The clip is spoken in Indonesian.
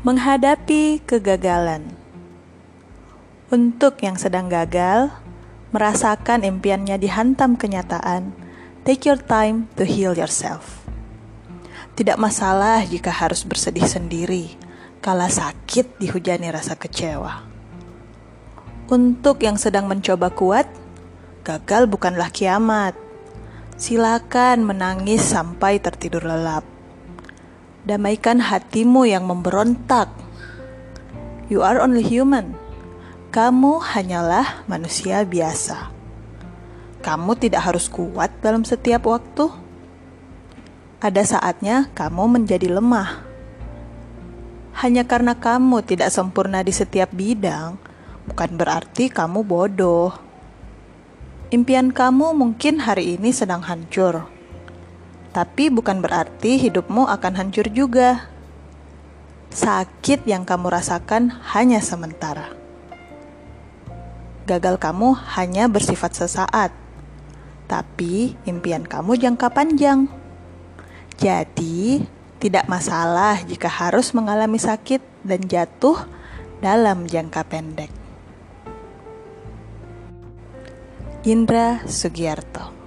Menghadapi kegagalan. Untuk yang sedang gagal, merasakan impiannya dihantam kenyataan, take your time to heal yourself. Tidak masalah jika harus bersedih sendiri, kala sakit dihujani rasa kecewa. Untuk yang sedang mencoba kuat, gagal bukanlah kiamat. Silakan menangis sampai tertidur lelap. Damaikan hatimu yang memberontak. You are only human. Kamu hanyalah manusia biasa. Kamu tidak harus kuat dalam setiap waktu. Ada saatnya kamu menjadi lemah. Hanya karena kamu tidak sempurna di setiap bidang, bukan berarti kamu bodoh. Impian kamu mungkin hari ini sedang hancur, tapi bukan berarti hidupmu akan hancur juga. Sakit yang kamu rasakan hanya sementara. Gagal kamu hanya bersifat sesaat, tapi impian kamu jangka panjang. Jadi, tidak masalah jika harus mengalami sakit dan jatuh dalam jangka pendek. Indra Sugiyarto.